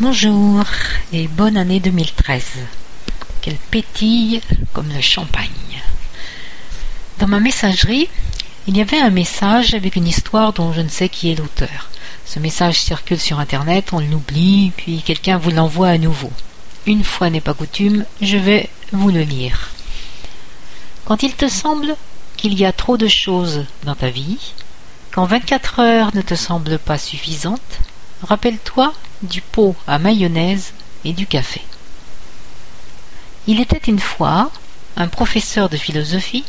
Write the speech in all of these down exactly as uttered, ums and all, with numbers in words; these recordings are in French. Bonjour et bonne année deux mille treize. Qu'elle pétille comme le champagne. Dans ma messagerie, il y avait un message avec une histoire dont je ne sais qui est l'auteur. Ce message circule sur Internet, on l'oublie, puis quelqu'un vous l'envoie à nouveau. Une fois n'est pas coutume, je vais vous le lire. Quand il te semble qu'il y a trop de choses dans ta vie, quand vingt-quatre heures ne te semblent pas suffisantes, rappelle-toi du pot à mayonnaise et du café. Il était une fois un professeur de philosophie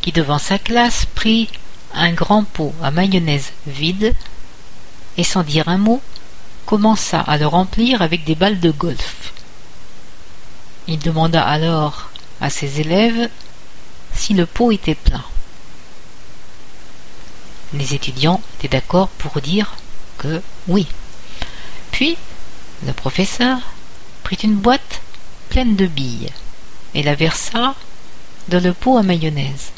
qui devant sa classe prit un grand pot à mayonnaise vide et sans dire un mot commença à le remplir avec des balles de golf. Il demanda alors à ses élèves si le pot était plein. Les étudiants étaient d'accord pour dire que oui. Puis, le professeur prit une boîte pleine de billes et la versa dans le pot à mayonnaise.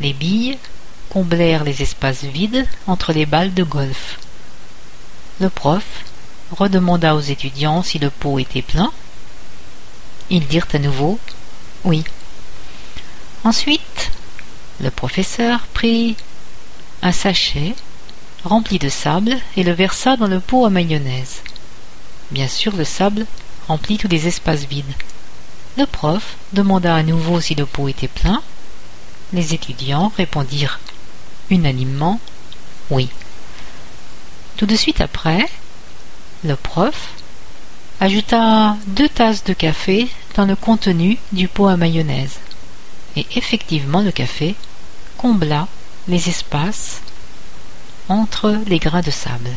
Les billes comblèrent les espaces vides entre les balles de golf. Le prof redemanda aux étudiants si le pot était plein. Ils dirent à nouveau « oui ». Ensuite, le professeur prit un sachet rempli de sable et le versa dans le pot à mayonnaise. Bien sûr, le sable remplit tous les espaces vides. Le prof demanda à nouveau si le pot était plein. Les étudiants répondirent unanimement « oui ». Tout de suite après, le prof ajouta deux tasses de café dans le contenu du pot à mayonnaise. Et effectivement, le café combla les espaces entre les grains de sable.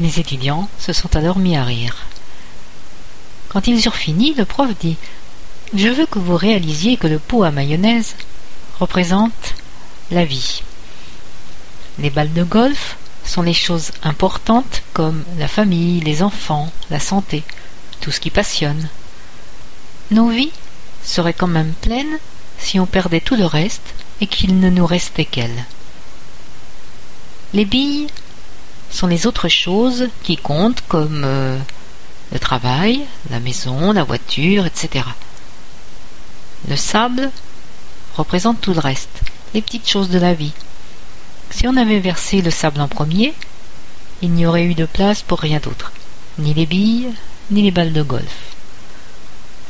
Les étudiants se sont alors mis à rire. Quand ils eurent fini, le prof dit « Je veux que vous réalisiez que le pot à mayonnaise représente la vie. Les balles de golf sont les choses importantes comme la famille, les enfants, la santé, tout ce qui passionne. Nos vies seraient quand même pleines si on perdait tout le reste et qu'il ne nous restait qu'elles. Les billes sont les autres choses qui comptent comme euh, le travail, la maison, la voiture, et cetera. Le sable représente tout le reste, les petites choses de la vie. Si on avait versé le sable en premier, il n'y aurait eu de place pour rien d'autre, ni les billes, ni les balles de golf.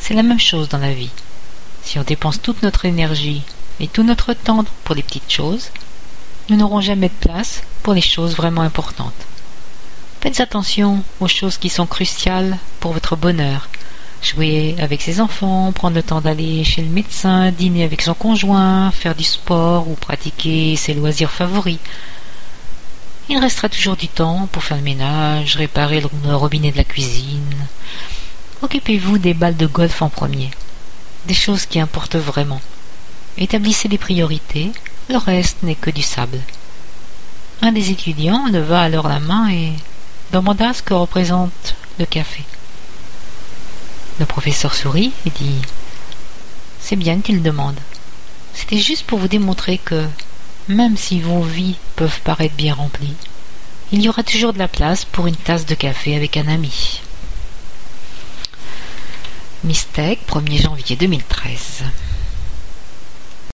C'est la même chose dans la vie. Si on dépense toute notre énergie et tout notre temps pour les petites choses, nous n'aurons jamais de place pour les choses vraiment importantes. Faites attention aux choses qui sont cruciales pour votre bonheur. Jouer avec ses enfants, prendre le temps d'aller chez le médecin, dîner avec son conjoint, faire du sport ou pratiquer ses loisirs favoris. Il restera toujours du temps pour faire le ménage, réparer le robinet de la cuisine. Occupez-vous des balles de golf en premier, des choses qui importent vraiment. Établissez des priorités. Le reste n'est que du sable. Un des étudiants leva alors la main et demanda ce que représente le café. Le professeur sourit et dit « C'est bien qu'il demande. C'était juste pour vous démontrer que, même si vos vies peuvent paraître bien remplies, il y aura toujours de la place pour une tasse de café avec un ami. » Mistake, premier janvier deux mille treize.